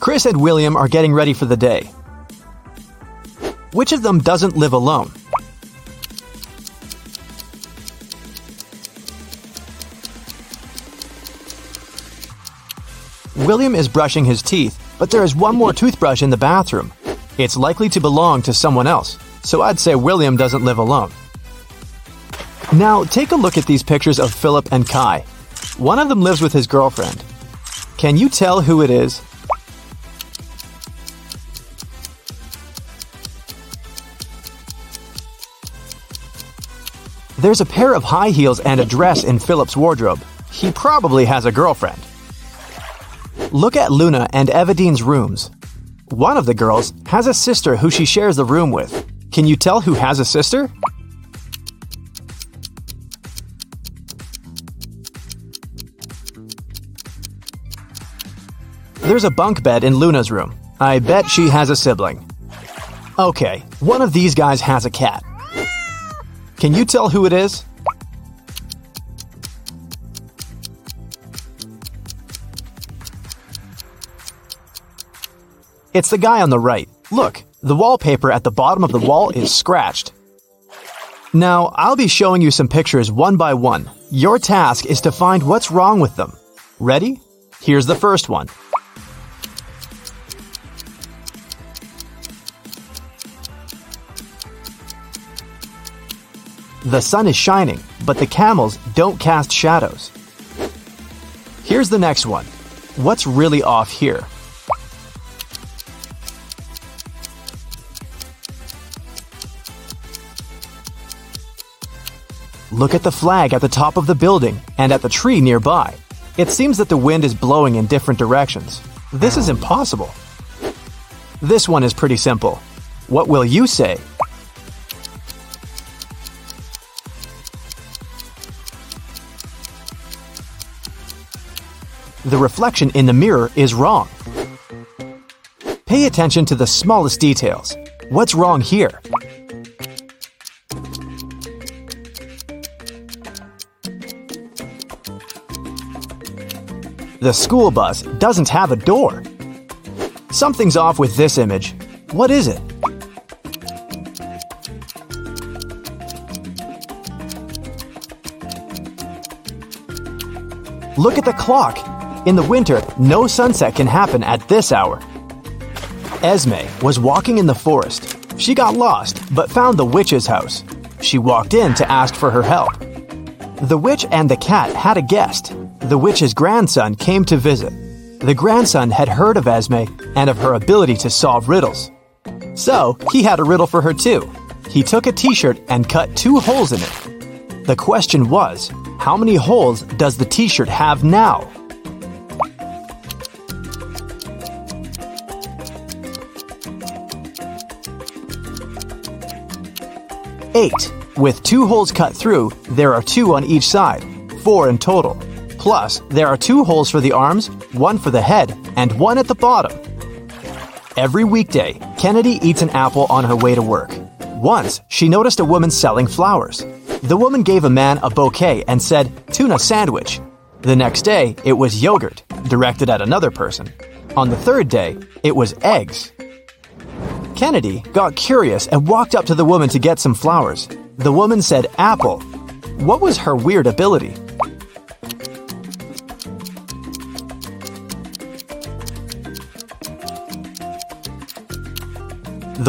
Chris and William are getting ready for the day. Which of them doesn't live alone? William is brushing his teeth, but there is one more toothbrush in the bathroom. It's likely to belong to someone else, so I'd say William doesn't live alone. Now, take a look at these pictures of Philip and Kai. One of them lives with his girlfriend. Can you tell who it is? There's a pair of high heels and a dress in Philip's wardrobe. He probably has a girlfriend. Look at Luna and Evadine's rooms. One of the girls has a sister who she shares the room with. Can you tell who has a sister? There's a bunk bed in Luna's room. I bet she has a sibling. Okay, one of these guys has a cat. Can you tell who it is? It's the guy on the right. Look, the wallpaper at the bottom of the wall is scratched. Now, I'll be showing you some pictures one by one. Your task is to find what's wrong with them. Ready? Here's the first one. The sun is shining, but the camels don't cast shadows. Here's the next one. What's really off here? Look at the flag at the top of the building and at the tree nearby. It seems that the wind is blowing in different directions. This is impossible. This one is pretty simple. What will you say? The reflection in the mirror is wrong. Pay attention to the smallest details. What's wrong here? The school bus doesn't have a door. Something's off with this image. What is it? Look at the clock. In the winter, no sunset can happen at this hour. Esme was walking in the forest. She got lost, but found the witch's house. She walked in to ask for her help. The witch and the cat had a guest. The witch's grandson came to visit. The grandson had heard of Esme and of her ability to solve riddles. So, he had a riddle for her too. He took a t-shirt and cut 2 holes in it. The question was, how many holes does the t-shirt have now? Eight. With 2 holes cut through, there are 2 on each side, 4 in total. Plus, there are 2 holes for the arms, 1 for the head, and 1 at the bottom. Every weekday, Kennedy eats an apple on her way to work. Once, she noticed a woman selling flowers. The woman gave a man a bouquet and said, "Tuna sandwich." The next day, it was yogurt, directed at another person. On the third day, it was eggs. Kennedy got curious and walked up to the woman to get some flowers. The woman said apple. What was her weird ability?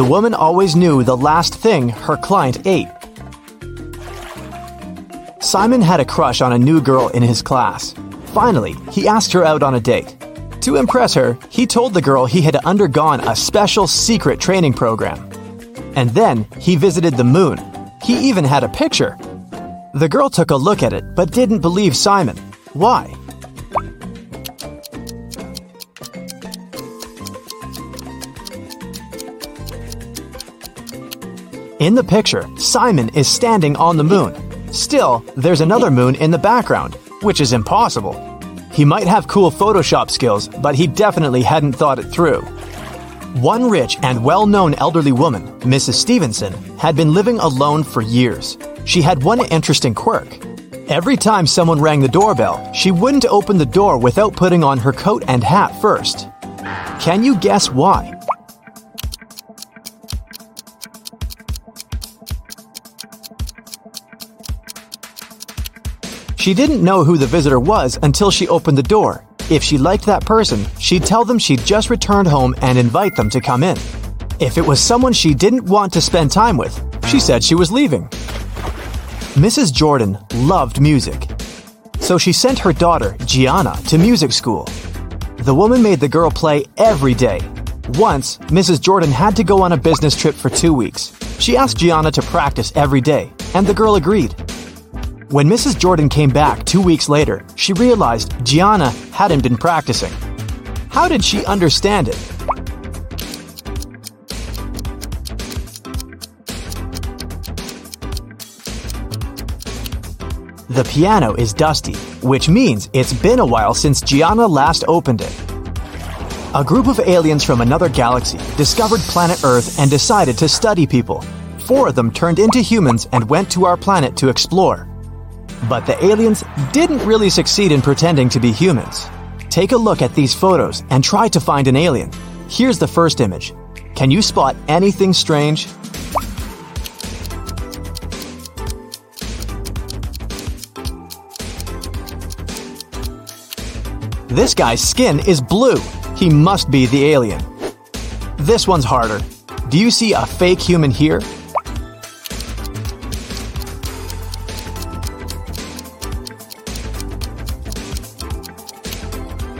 The woman always knew the last thing her client ate. Simon had a crush on a new girl in his class. Finally, he asked her out on a date. To impress her, he told the girl he had undergone a special secret training program. And then, he visited the moon. He even had a picture. The girl took a look at it, but didn't believe Simon. Why? In the picture, Simon is standing on the moon. Still, there's another moon in the background, which is impossible. He might have cool Photoshop skills, but he definitely hadn't thought it through. One rich and well-known elderly woman, Mrs. Stevenson, had been living alone for years. She had one interesting quirk. Every time someone rang the doorbell, she wouldn't open the door without putting on her coat and hat first. Can you guess why? She didn't know who the visitor was until she opened the door. If she liked that person, she'd tell them she'd just returned home and invite them to come in. If it was someone she didn't want to spend time with, she said she was leaving. Mrs. Jordan loved music, so she sent her daughter, Gianna, to music school. The woman made the girl play every day. Once, Mrs. Jordan had to go on a business trip for 2 weeks. She asked Gianna to practice every day, and the girl agreed. When Mrs. Jordan came back 2 weeks later, she realized Gianna hadn't been practicing. How did she understand it? The piano is dusty, which means it's been a while since Gianna last opened it. A group of aliens from another galaxy discovered planet Earth and decided to study people. 4 of them turned into humans and went to our planet to explore. But the aliens didn't really succeed in pretending to be humans. Take a look at these photos and try to find an alien. Here's the first image. Can you spot anything strange? This guy's skin is blue. He must be the alien. This one's harder. Do you see a fake human here?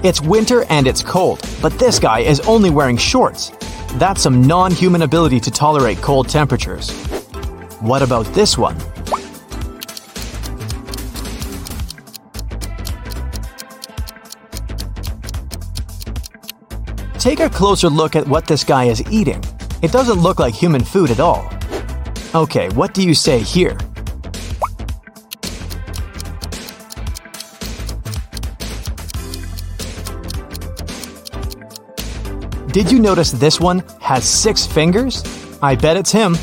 It's winter and it's cold, but this guy is only wearing shorts. That's some non-human ability to tolerate cold temperatures. What about this one? Take a closer look at what this guy is eating. It doesn't look like human food at all. Okay, what do you say here? Did you notice this one has 6 fingers? I bet it's him.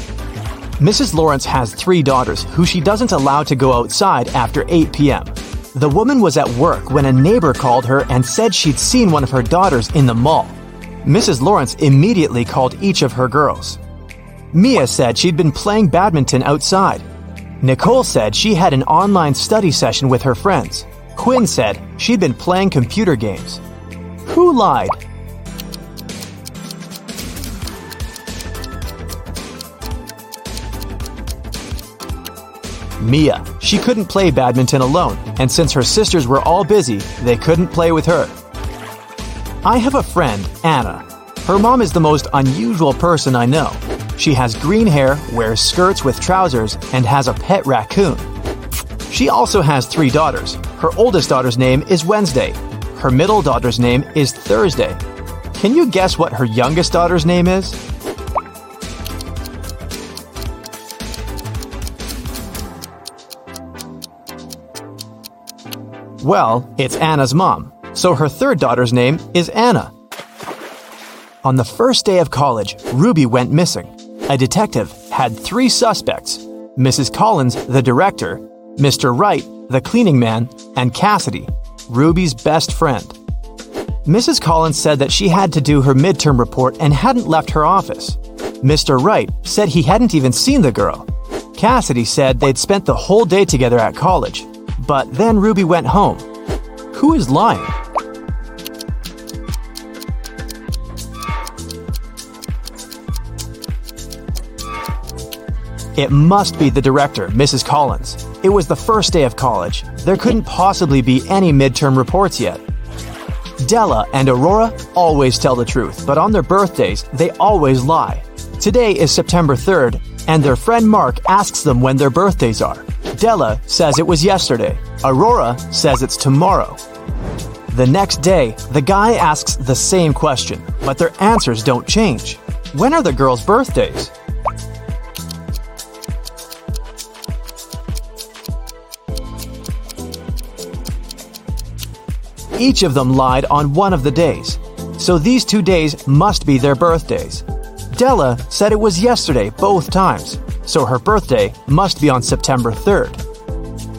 Mrs. Lawrence has 3 daughters who she doesn't allow to go outside after 8 p.m. The woman was at work when a neighbor called her and said she'd seen one of her daughters in the mall. Mrs. Lawrence immediately called each of her girls. Mia said she'd been playing badminton outside. Nicole said she had an online study session with her friends. Quinn said she'd been playing computer games. Who lied? Mia. She couldn't play badminton alone, and since her sisters were all busy, they couldn't play with her. I have a friend, Anna. Her mom is the most unusual person I know. She has green hair, wears skirts with trousers, and has a pet raccoon. She also has 3 daughters. Her oldest daughter's name is Wednesday. Her middle daughter's name is Thursday. Can you guess what her youngest daughter's name is? Well, it's Anna's mom, so her third daughter's name is Anna. On the first day of college, Ruby went missing. A detective had 3 suspects: Mrs. Collins, the director, Mr. Wright, the cleaning man, and Cassidy, Ruby's best friend. Mrs. Collins said that she had to do her midterm report and hadn't left her office. Mr. Wright said he hadn't even seen the girl. Cassidy said they'd spent the whole day together at college. But then Ruby went home. Who is lying? It must be the director, Mrs. Collins. It was the first day of college. There couldn't possibly be any midterm reports yet. Della and Aurora always tell the truth, but on their birthdays, they always lie. Today is September 3rd, and their friend Mark asks them when their birthdays are. Della says it was yesterday. Aurora says it's tomorrow. The next day, the guy asks the same question, but their answers don't change. When are the girls' birthdays? Each of them lied on one of the days, so these 2 days must be their birthdays. Della said it was yesterday both times, so her birthday must be on September 3rd.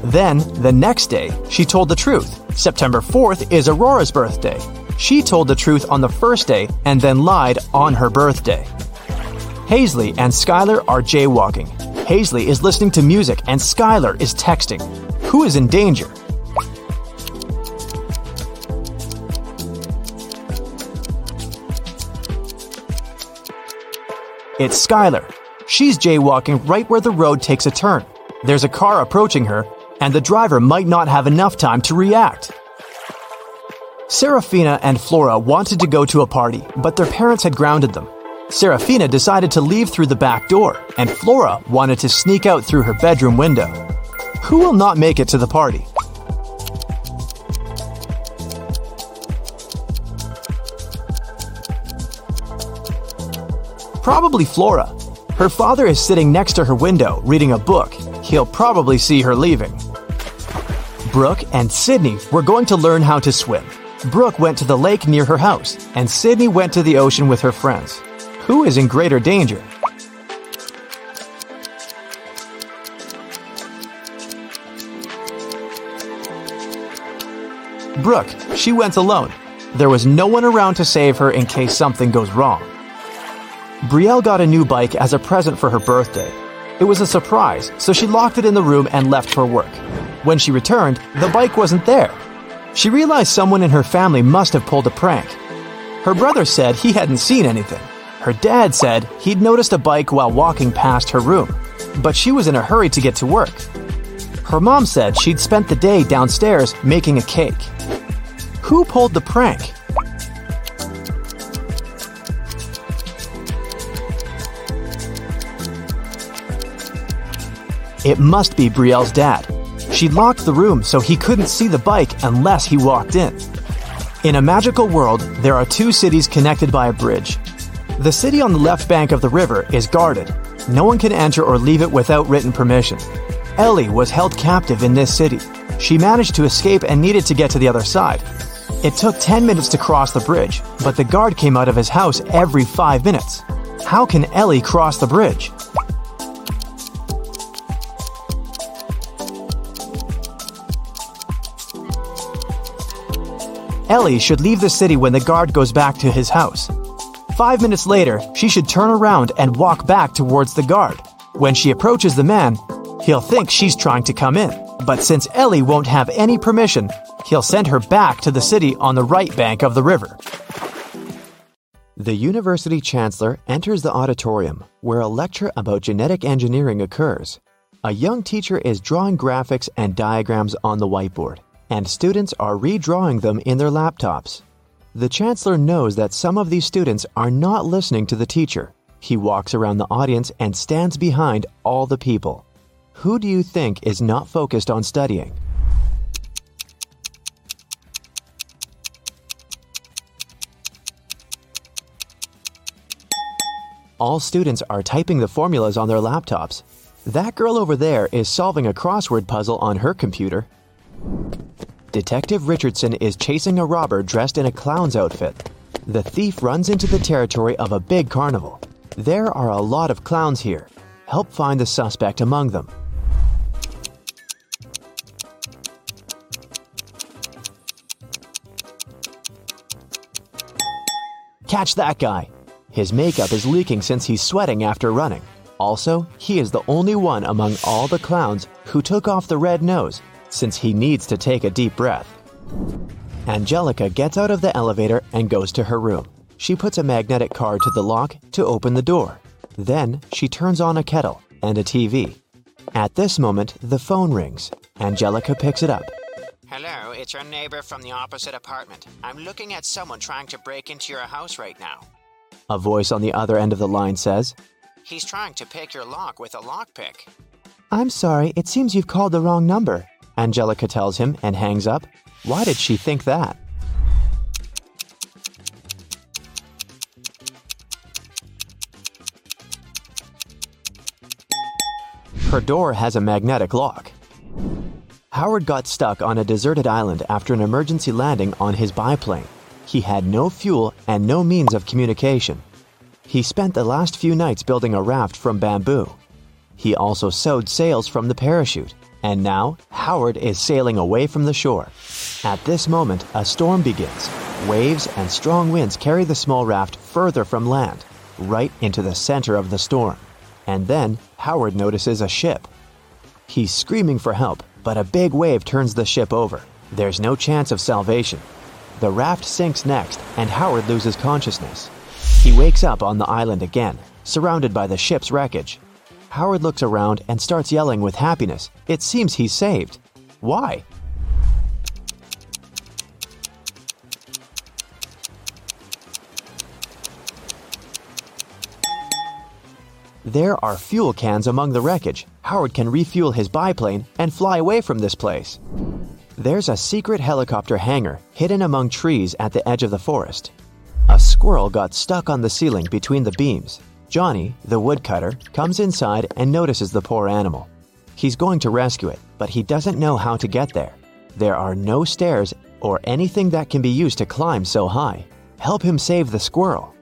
Then, the next day, she told the truth. September 4th is Aurora's birthday. She told the truth on the first day and then lied on her birthday. Hazley and Skylar are jaywalking. Hazley is listening to music and Skylar is texting. Who is in danger? It's Skylar. She's jaywalking right where the road takes a turn. There's a car approaching her, and the driver might not have enough time to react. Serafina and Flora wanted to go to a party, but their parents had grounded them. Serafina decided to leave through the back door, and Flora wanted to sneak out through her bedroom window. Who will not make it to the party? Probably Flora. Her father is sitting next to her window, reading a book. He'll probably see her leaving. Brooke and Sydney were going to learn how to swim. Brooke went to the lake near her house, and Sydney went to the ocean with her friends. Who is in greater danger? Brooke. She went alone. There was no one around to save her in case something goes wrong. Brielle got a new bike as a present for her birthday. It was a surprise, so she locked it in the room and left for work. When she returned, the bike wasn't there. She realized someone in her family must have pulled a prank. Her brother said he hadn't seen anything. Her dad said he'd noticed a bike while walking past her room, but she was in a hurry to get to work. Her mom said she'd spent the day downstairs making a cake. Who pulled the prank? It must be Brielle's dad. She locked the room so he couldn't see the bike unless he walked in. In a magical world, there are two cities connected by a bridge. The city on the left bank of the river is guarded. No one can enter or leave it without written permission. Ellie was held captive in this city. She managed to escape and needed to get to the other side. It took 10 minutes to cross the bridge, but the guard came out of his house every 5 minutes. How can Ellie cross the bridge? Ellie should leave the city when the guard goes back to his house. 5 minutes later, she should turn around and walk back towards the guard. When she approaches the man, he'll think she's trying to come in. But since Ellie won't have any permission, he'll send her back to the city on the right bank of the river. The university chancellor enters the auditorium, where a lecture about genetic engineering occurs. A young teacher is drawing graphics and diagrams on the whiteboard, and students are redrawing them in their laptops. The chancellor knows that some of these students are not listening to the teacher. He walks around the audience and stands behind all the people. Who do you think is not focused on studying? All students are typing the formulas on their laptops. That girl over there is solving a crossword puzzle on her computer. Detective Richardson is chasing a robber dressed in a clown's outfit. The thief runs into the territory of a big carnival. There are a lot of clowns here. Help find the suspect among them. Catch that guy! His makeup is leaking since he's sweating after running. Also, he is the only one among all the clowns who took off the red nose, since he needs to take a deep breath. Angelica gets out of the elevator and goes to her room. She puts a magnetic card to the lock to open the door. Then she turns on a kettle and a TV. At this moment, the phone rings. Angelica picks it up. Hello, it's your neighbor from the opposite apartment. I'm looking at someone trying to break into your house right now. A voice on the other end of the line says, He's trying to pick your lock with a lockpick. I'm sorry, it seems you've called the wrong number, Angelica tells him and hangs up. Why did she think that? Her door has a magnetic lock. Howard got stuck on a deserted island after an emergency landing on his biplane. He had no fuel and no means of communication. He spent the last few nights building a raft from bamboo. He also sewed sails from the parachute, And now, Howard is sailing away from the shore. At this moment, a storm begins. Waves and strong winds carry the small raft further from land, right into the center of the storm. And then, Howard notices a ship. He's screaming for help, but a big wave turns the ship over. There's no chance of salvation. The raft sinks next, and Howard loses consciousness. He wakes up on the island again, surrounded by the ship's wreckage. Howard looks around and starts yelling with happiness. It seems he's saved. Why? There are fuel cans among the wreckage. Howard can refuel his biplane and fly away from this place. There's a secret helicopter hangar hidden among trees at the edge of the forest. A squirrel got stuck on the ceiling between the beams. Johnny, the woodcutter, comes inside and notices the poor animal. He's going to rescue it, but he doesn't know how to get there. There are no stairs or anything that can be used to climb so high. Help him save the squirrel.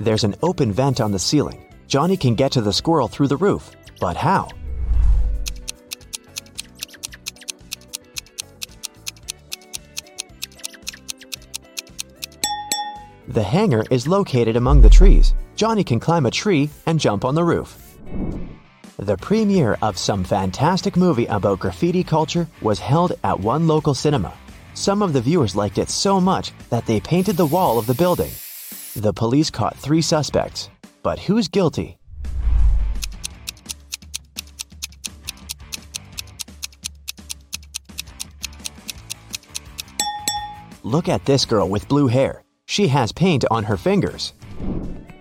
There's an open vent on the ceiling. Johnny can get to the squirrel through the roof, but how? The hangar is located among the trees. Johnny can climb a tree and jump on the roof. The premiere of some fantastic movie about graffiti culture was held at one local cinema. Some of the viewers liked it so much that they painted the wall of the building. The police caught 3 suspects, but who's guilty? Look at this girl with blue hair. She has paint on her fingers.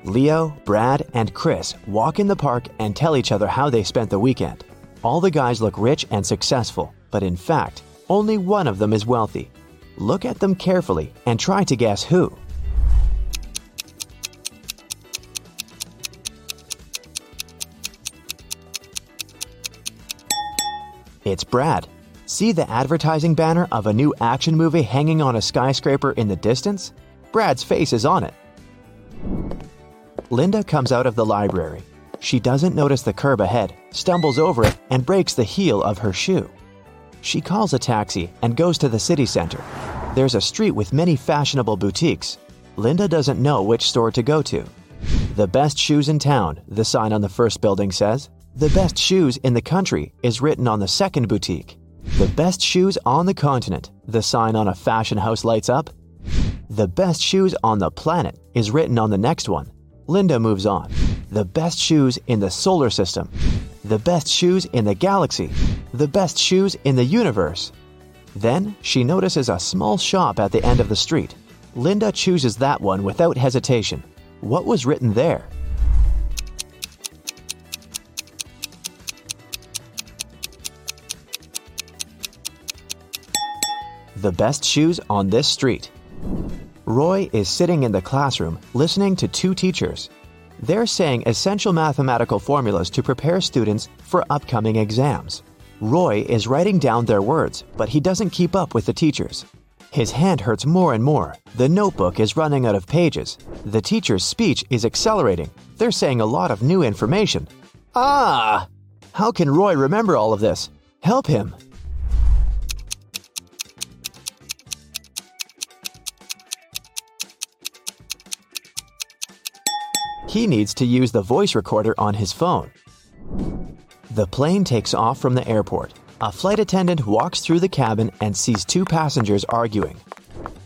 Leo, Brad, and Chris walk in the park and tell each other how they spent the weekend. All the guys look rich and successful, but in fact, only one of them is wealthy. Look at them carefully and try to guess who. It's Brad. See the advertising banner of a new action movie hanging on a skyscraper in the distance? Brad's face is on it. Linda comes out of the library. She doesn't notice the curb ahead, stumbles over it, and breaks the heel of her shoe. She calls a taxi and goes to the city center. There's a street with many fashionable boutiques. Linda doesn't know which store to go to. The best shoes in town, the sign on the first building says. The best shoes in the country is written on the second boutique. The best shoes on the continent, the sign on a fashion house lights up. The best shoes on the planet is written on the next one. Linda moves on. The best shoes in the solar system. The best shoes in the galaxy. The best shoes in the universe. Then she notices a small shop at the end of the street. Linda chooses that one without hesitation. What was written there? The best shoes on this street. Roy is sitting in the classroom listening to 2 teachers. They're saying essential mathematical formulas to prepare students for upcoming exams. Roy is writing down their words, but he doesn't keep up with the teachers. His hand hurts more and more. The notebook is running out of pages. The teacher's speech is accelerating. They're saying a lot of new information. How can Roy remember all of this? Help him. He needs to use the voice recorder on his phone. The plane takes off from the airport. A flight attendant walks through the cabin and sees 2 passengers arguing.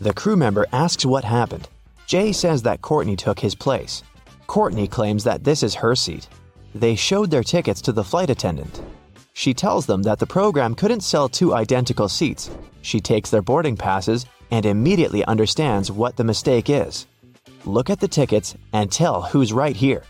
The crew member asks what happened. Jay says that Courtney took his place. Courtney claims that this is her seat. They showed their tickets to the flight attendant. She tells them that the program couldn't sell 2 identical seats. She takes their boarding passes and immediately understands what the mistake is. Look at the tickets and tell who's right here.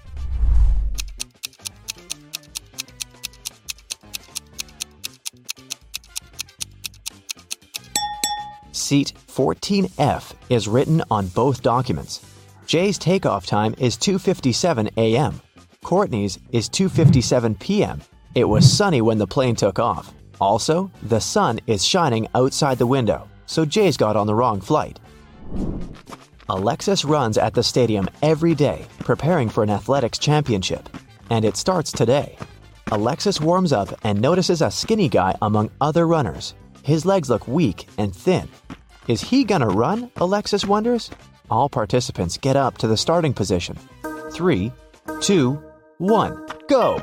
Seat 14F is written on both documents. Jay's takeoff time is 2:57 a.m. Courtney's is 2:57 p.m. It was sunny when the plane took off. Also, the sun is shining outside the window, so Jay's got on the wrong flight. Alexis runs at the stadium every day, preparing for an athletics championship, and it starts today. Alexis warms up and notices a skinny guy among other runners. His legs look weak and thin. Is he gonna run? Alexis wonders. All participants get up to the starting position. 3, 2, 1, go!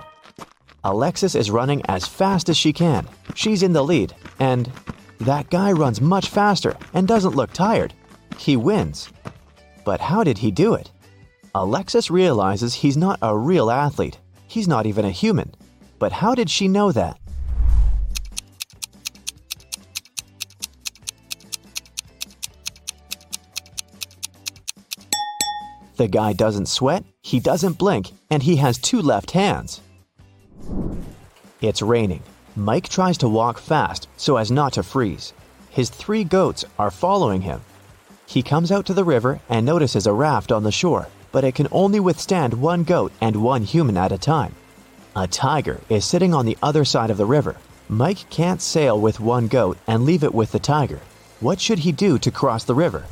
Alexis is running as fast as she can. She's in the lead, and that guy runs much faster and doesn't look tired. He wins. But how did he do it? Alexis realizes he's not a real athlete. He's not even a human. But how did she know that? The guy doesn't sweat, he doesn't blink, and he has two left hands. It's raining. Mike tries to walk fast so as not to freeze. His 3 goats are following him. He comes out to the river and notices a raft on the shore, but it can only withstand 1 goat and 1 human at a time. A tiger is sitting on the other side of the river. Mike can't sail with 1 goat and leave it with the tiger. What should he do to cross the river?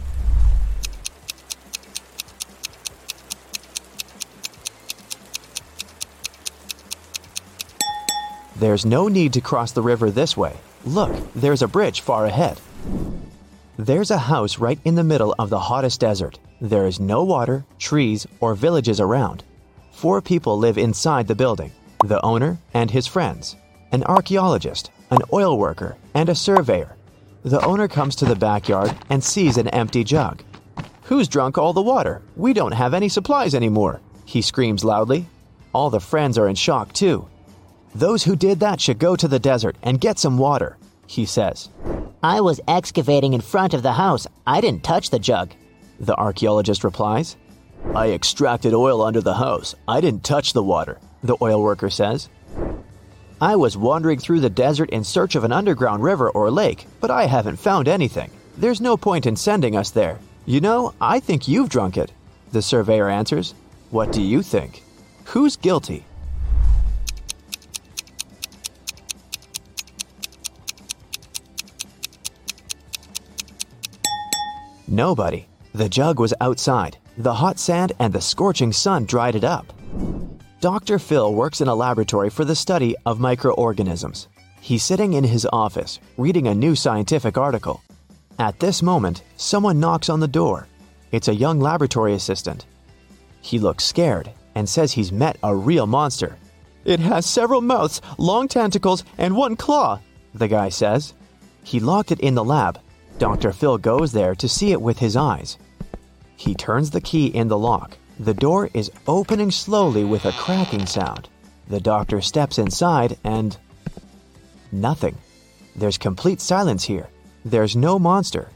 There's no need to cross the river this way. Look, there's a bridge far ahead. There's a house right in the middle of the hottest desert. There is no water, trees, or villages around. 4 people live inside the building: the owner and his friends, an archaeologist, an oil worker, and a surveyor. The owner comes to the backyard and sees an empty jug. "Who's drunk all the water? We don't have any supplies anymore," he screams loudly. All the friends are in shock too. "Those who did that should go to the desert and get some water," he says. "I was excavating in front of the house. I didn't touch the jug," the archaeologist replies. "I extracted oil under the house. I didn't touch the water," the oil worker says. "I was wandering through the desert in search of an underground river or lake, but I haven't found anything. There's no point in sending us there. You know, I think you've drunk it," the surveyor answers. "What do you think? Who's guilty?" Nobody. The jug was outside. The hot sand and the scorching sun dried it up. Dr. Phil works in a laboratory for the study of microorganisms. He's sitting in his office, reading a new scientific article. At this moment, someone knocks on the door. It's a young laboratory assistant. He looks scared and says he's met a real monster. "It has several mouths, long tentacles, and 1 claw," the guy says. He locked it in the lab. Dr. Phil goes there to see it with his eyes. He turns the key in the lock. The door is opening slowly with a cracking sound. The doctor steps inside and... nothing. There's complete silence here. There's no monster.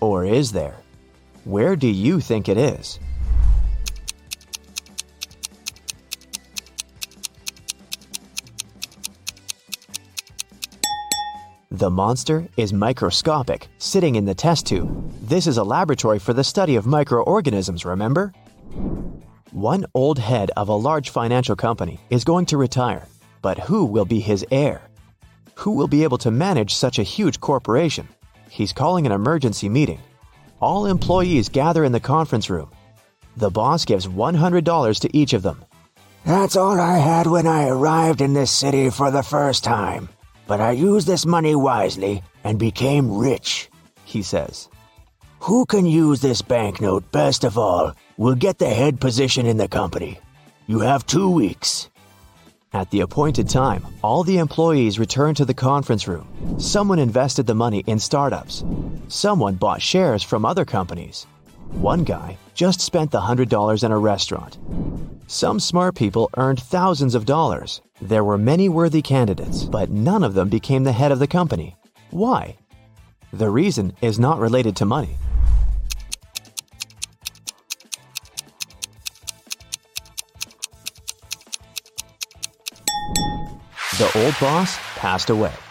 Or is there? Where do you think it is? The monster is microscopic, sitting in the test tube. This is a laboratory for the study of microorganisms, remember? 1 old head of a large financial company is going to retire, but who will be his heir? Who will be able to manage such a huge corporation? He's calling an emergency meeting. All employees gather in the conference room. The boss gives $100 to each of them. "That's all I had when I arrived in this city for the first time. But I used this money wisely and became rich," he says. "Who can use this banknote best of all will get the head position in the company. You have 2 weeks." At the appointed time, all the employees return to the conference room. Someone invested the money in startups. Someone bought shares from other companies. One guy just spent the $100 in a restaurant. Some smart people earned thousands of dollars. There were many worthy candidates, but none of them became the head of the company. Why? The reason is not related to money. The old boss passed away.